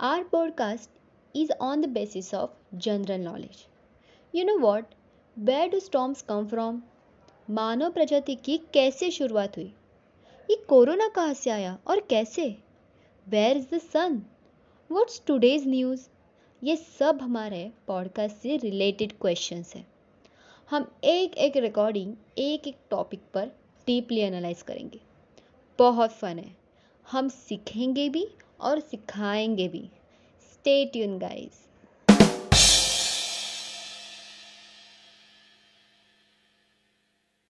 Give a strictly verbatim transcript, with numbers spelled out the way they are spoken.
Our podcast is on the basis of general knowledge. You know what? Where do storms come from? मानव प्रजाति की कैसे शुरुआत हुई? ये कोरोना कहाँ से आया और कैसे? Where is the sun? What's today's news? ये सब हमारे पॉडकास्ट से रिलेटेड क्वेश्चंस हैं। हम एक एक रिकॉर्डिंग एक एक टॉपिक पर डीपली एनालाइज करेंगे। बहुत फन है, हम सीखेंगे भी और सिखाएंगे भी। Stay tune guys.